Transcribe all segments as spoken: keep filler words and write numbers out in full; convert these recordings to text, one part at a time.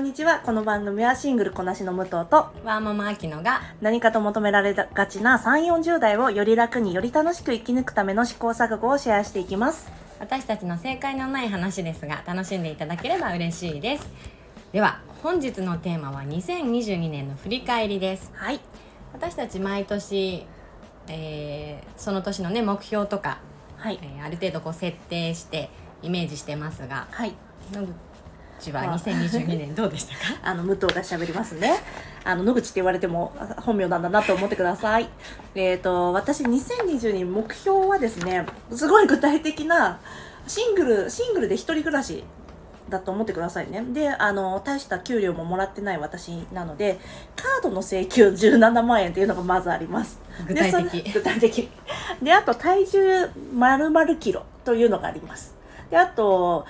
んにちは。この番組はシングルこなしの武藤とワーママアキノが何かと求められがちなさんじゅう、よんじゅうだいをより楽により楽しく生き抜くための試行錯誤をシェアしていきます。私たちの正解のない話ですが、楽しんでいただければ嬉しいです。では本日のテーマはにせんにじゅうにねんの振り返りです。はい、私たち毎年、えー、その年の、ね、目標とか、はいえー、ある程度こう設定してイメージしてますが、はい、野口はにせんにじゅうにねんどうでしたか？あの武藤が喋りますね。あの野口って言われても本名なんだなと思ってください。えーと、私にせんにじゅうに目標はですね、すごい具体的なシングル、シングルで一人暮らしだと思ってくださいね。で、あの大した給料ももらってない私なので、カードの請求じゅうななまんえんっていうのがまずあります。具体的具体的で、あと体重丸々キロというのがあります。で、あと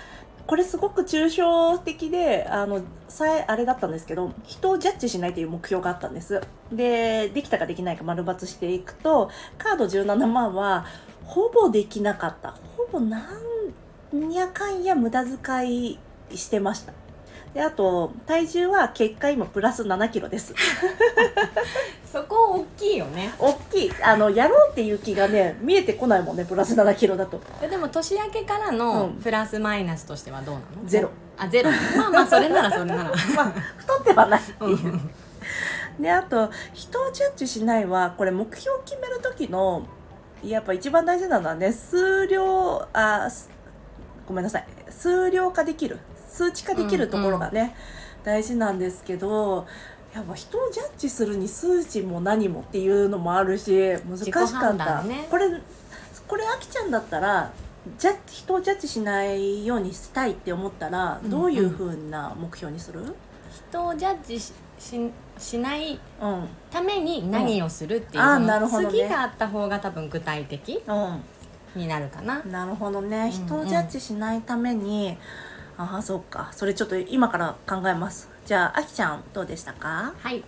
これすごく抽象的で、あのさえあれだったんですけど、人をジャッジしないという目標があったんです。で、できたかできないか丸抜していくと、カードじゅうななまんはほぼできなかった。ほぼなんやかんや無駄遣いしてました。で、あと体重は結果今プラスななキロですそこ大きいよね。大きい。あのやろうっていう気がね見えてこないもんね。プラスななキロだと。でも年明けからのプラスマイナスとしてはどうなの？うん、ゼロ。あ、ゼロ。まあまあそれならそれならまあ太ってはないっていう、うん、で、あと人をジャッジしないは、これ目標を決める時のやっぱ一番大事なのはね、数量あごめんなさい数量化できる数値化できるところがね、うんうん、大事なんですけど、やっぱ人をジャッジするに数値も何もっていうのもあるし難しかった、ね、これこれあきちゃんだったらジャッジ人をジャッジしないようにしたいって思ったら、どういう風な目標にする？うんうん、人をジャッジ し, し, しないために何をするっていうの、うんね、次があった方が多分具体的になるかな。なるほどね。人をジャッジしないために、うんうん、ああそうか、それちょっと今から考えます。じゃあ、あきちゃんどうでしたか？はい、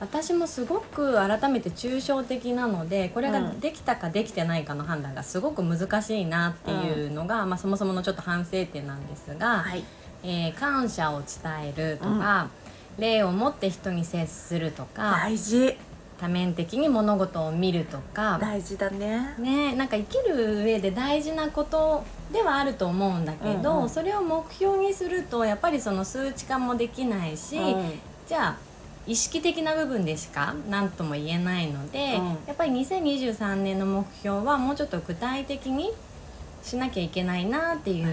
私もすごく改めて抽象的なので、これができたかできてないかの判断がすごく難しいなっていうのが、うんまあ、そもそものちょっと反省点なんですが、はいえー、感謝を伝えるとか、うん、礼をもって人に接するとか大事、多面的に物事を見るとか大事だね。ね、なんか生きる上で大事なことではあると思うんだけど、うんうん、それを目標にするとやっぱりその数値化もできないし、うん、じゃあ意識的な部分でしか何とも言えないので、うん、やっぱりにせんにじゅうさんねんの目標はもうちょっと具体的にしなきゃいけないなっていう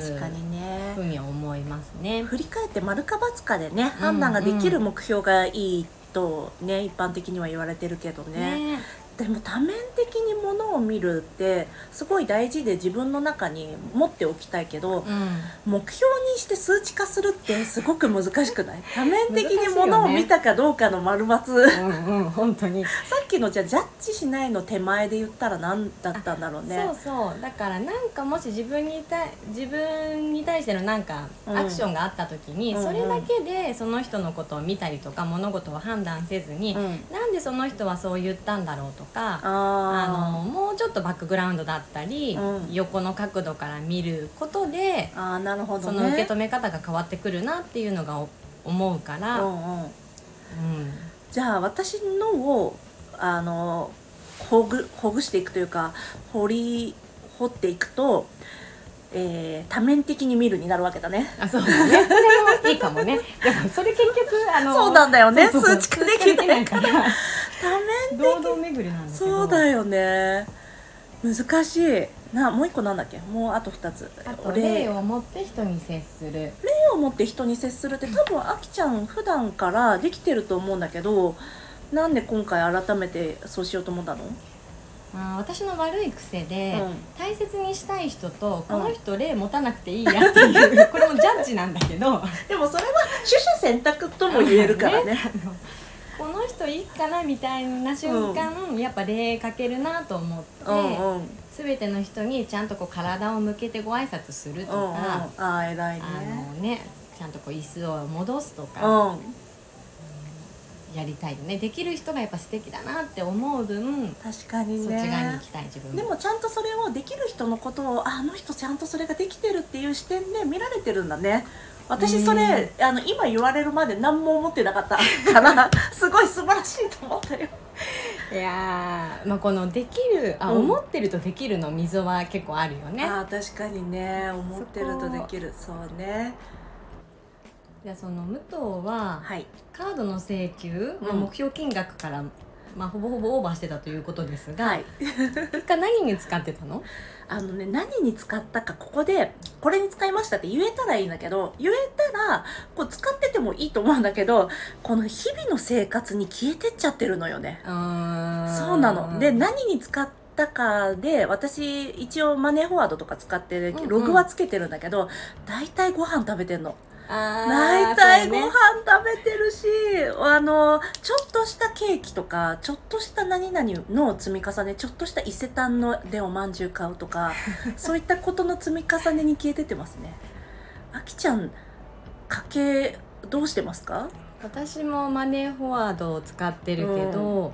ふうに思いますね。振り返って丸か×かでね、うんうん、判断ができる目標がいいとね一般的には言われてるけど ね, ね。でも多面的にものを見るってすごい大事で自分の中に持っておきたいけど、うん、目標にして数値化するってすごく難しくない？多面的にものを見たかどうかの丸抜、うんうん、本当にさっきのじゃあジャッジしないの手前で言ったら何だったんだろうね。そうそう、だからなんかもし自分に対自分に対してのなんかアクションがあった時に、うん、それだけでその人のことを見たりとか物事を判断せずに、うん、なんでその人はそう言ったんだろうとか、ああのもうちょっとバックグラウンドだったり、うん、横の角度から見ることで、あ、なるほどね、その受け止め方が変わってくるなっていうのが思うから、うんうんうん、じゃあ私のをあの ほぐ、ほぐしていくというか掘り掘っていくと、えー、多面的に見るになるわけだね。あ、そうだね。それはいいかもね。でもそれ結局あのそうなんだよね。そうそうそう、数値化できないから。多面的堂々巡りなんだけど。そうだよね。難しいな。もう一個なんだっけ？もうあとふたつ。あと礼を持って人に接する。礼を持って人に接するって多分あきちゃん普段からできてると思うんだけど、なんで今回改めてそうしようと思ったの？私の悪い癖で、うん、大切にしたい人とこの人礼持たなくていいやっていう、うん、これもジャッジなんだけどでもそれは取捨選択とも言えるからね、 ねこの人いいかなみたいな瞬間、うん、やっぱ礼かけるなと思って、うんうん、全ての人にちゃんとこう体を向けてご挨拶するとか、うんうん、あ、偉いね。あのね、ちゃんとこう椅子を戻すとか、うんやりたいよね。できる人がやっぱ素敵だなって思う分、確かにね、そっち側に行きたい自分。でもちゃんとそれをできる人のことを、あの人ちゃんとそれができてるっていう視点で見られてるんだね。私それあの今言われるまで何も思ってなかったからすごい素晴らしいと思ったよ。いやー、まあ、このできるあ、うん、思ってるとできるの溝は結構あるよね。あ、確かにね、思ってるとできる、そうね。じゃあその武藤は、はい、カードの請求、うん、まあ、目標金額から、まあ、ほぼほぼオーバーしてたということですが、はい、結果何に使ってたの？あのね、何に使ったか、ここでこれに使いましたって言えたらいいんだけど、言えたらこう使っててもいいと思うんだけど、この日々の生活に消えてっちゃってるのよね。うーん、そうなの。で、何に使ったかで、私一応マネーフォワードとか使ってログはつけてるんだけど、うんうん、だいたいご飯食べてんの。大体ご飯食べてるし、ね、あのちょっとしたケーキとか、ちょっとした何々の積み重ね、ちょっとした伊勢丹のでおまんじゅう買うとかそういったことの積み重ねに消えててますね。あきちゃん、家計どうしてますか？私もマネーフォワードを使ってるけど、うん、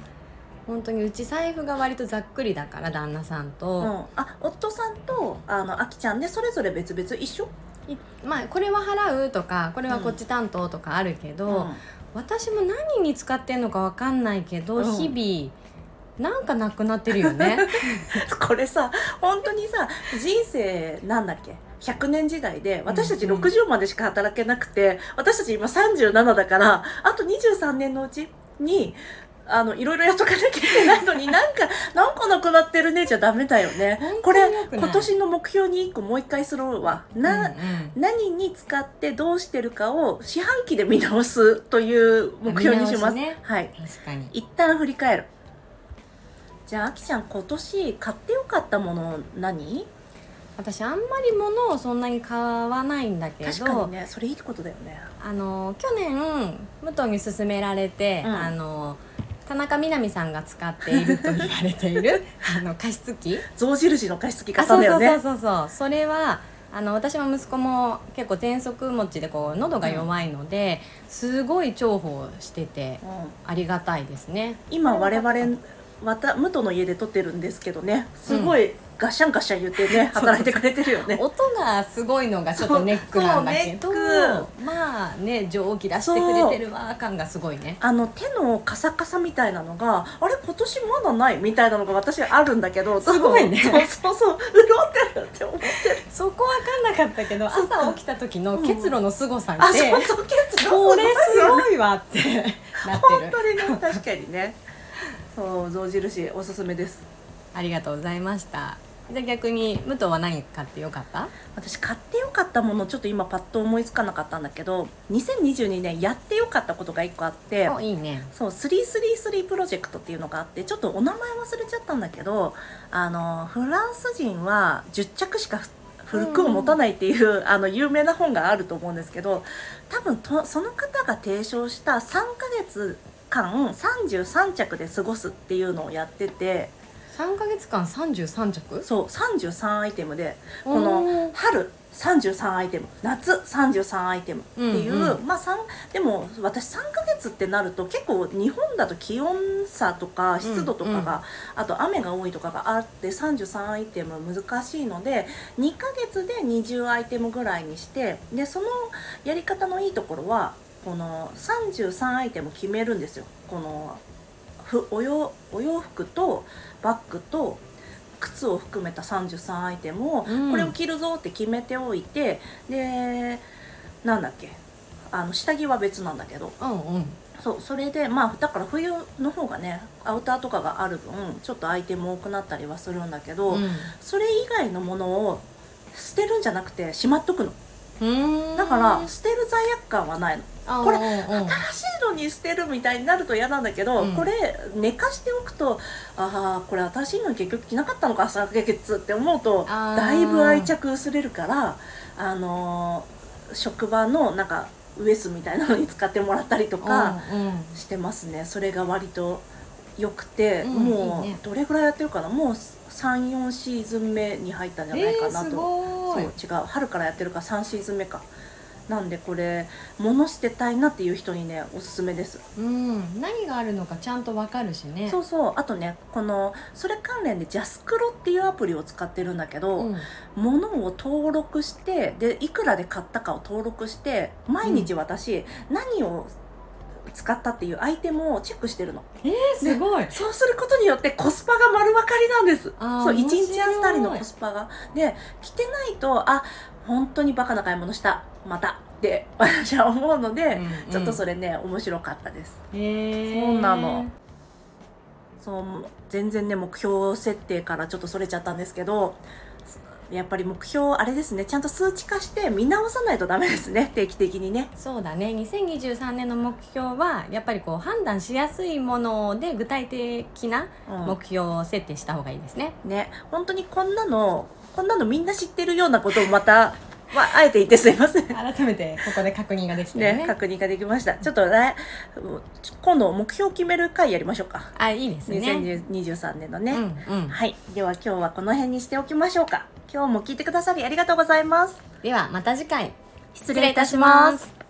本当にうち財布が割とざっくりだから、旦那さんと、うん、あ、夫さんと あの、あきちゃんでそれぞれ別々一緒？まあ、これは払うとか、これはこっち担当とかあるけど、うん、私も何に使ってんのか分かんないけど、うん、日々なんかなくなってるよねこれさ、本当にさ、人生なんだっけ、ひゃくねん時代で、私たちろくじゅうまでしか働けなくて、うんうん、私たち今さんじゅうななだから、あとにじゅうさんねんのうちにあのいろいろやっとかなきゃいけないのになんかなんかなくなってるねじゃダメだよね。これ今年の目標にいっこもういっかいするわな、うんうん、何に使ってどうしてるかを四半期で見直すという目標にします、ね、はい、確かに一旦振り返る。じゃあ、あきちゃん、今年買ってよかったもの何？私あんまり物をそんなに買わないんだけど、確かにね、それいいことだよね。あの去年武藤に勧められて、うん、あの田中みな実さんが使っていると言われているあの加湿器、象印の加湿器買ったんだよね。そうそうそうそう、それはあの私も息子も結構喘息持ちでこう喉が弱いので、うん、すごい重宝してて、うん、ありがたいですね。今我々また武藤の家で撮ってるんですけどね、すごい、うん、ガシャンガシャン言ってね、働いてくれてるよね。音がすごいのがちょっとネックなんだけど、まあね、蒸気出してくれてるわ感がすごいね。あの手のカサカサみたいなのが、あれ今年まだないみたいなのが私あるんだけど、すごいね。そうそうそう、うろってるって思ってる。そこ分かんなかったけど、朝起きた時の結露の凄さって、これすごいわってなってる。本当にね、確かにね。そう、象印おすすめです。ありがとうございました。で、逆に武藤は何買ってよかった？私買ってよかったもの、ちょっと今パッと思いつかなかったんだけど、にせんにじゅうにねんやってよかったことがいっこあって、お、いいね。そう、さんさんさんプロジェクトっていうのがあって、ちょっとお名前忘れちゃったんだけど、あのフランス人はじゅっ着しか服を持たないっていう、うんうん、あの有名な本があると思うんですけど、多分とその方が提唱したさんかげつかんさんじゅうさん着で過ごすっていうのをやってて、さんかげつかんさんじゅうさん着？そう、さんじゅうさんアイテムで、この春さんじゅうさんアイテム、夏さんじゅうさんアイテムっていう、うんうん、まあさん、でも私さんかげつってなると結構日本だと気温差とか湿度とかが、うんうん、あと雨が多いとかがあってさんじゅうさんアイテム難しいので、にかげつでにじゅうアイテムぐらいにして、でそのやり方のいいところは、このさんじゅうさんアイテム決めるんですよ。このお洋、お洋服とバッグと靴を含めたさんじゅうさんアイテムを、これを着るぞって決めておいて、うん、でなんだっけ、あの下着は別なんだけど、うんうん、そう、それでまあだから冬の方がね、アウターとかがある分ちょっとアイテム多くなったりはするんだけど、うん、それ以外のものを捨てるんじゃなくてしまっとくの。だから捨てる罪悪感はないの。これ新しいのに捨てるみたいになると嫌なんだけど、うん、これ寝かしておくと、ああこれ新しいのに結局着なかったのかさんかげつって思うと、だいぶ愛着薄れるから、あのー、職場のなんかウエスみたいなのに使ってもらったりとかしてますね。それが割と良くて、うん、もうどれぐらいやってるかな、もうさん、よんシーズン目に入ったんじゃないかなと、えー、すごい。そう、違う、春からやってるからさんシーズン目かなんでこれ物捨てたいなっていう人にねおすすめです。うん、何があるのかちゃんとわかるしね。そうそう。あとねこのそれ関連でジャスクロっていうアプリを使ってるんだけど、うん、物を登録してでいくらで買ったかを登録して毎日私、うん、何を使ったっていうアイテムをチェックしてるの。えー、すごい。そうすることによってコスパが丸分かりなんです。そういちにちあたりのコスパがで着てないとあ本当にバカな買い物したまたって私は思うので、うんうん、ちょっとそれね面白かったです。へー、そうなの。そう全然ね目標設定からちょっとそれちゃったんですけどやっぱり目標あれですねちゃんと数値化して見直さないとダメですね定期的にね。そうだね。にせんにじゅうさんねんの目標はやっぱりこう判断しやすいもので具体的な目標を設定した方がいいですね、うん、ね本当にこんなのこんなのみんな知ってるようなことをまたまあ、あえて言ってすいません。改めてここで確認ができて ね, ね確認ができました。ちょっとね今度目標を決める回やりましょうか。あいいですねにせんにじゅうさんねんのね、うんうん、はい。では今日はこの辺にしておきましょうか。今日も聞いてくださりありがとうございます。ではまた次回失礼いたします。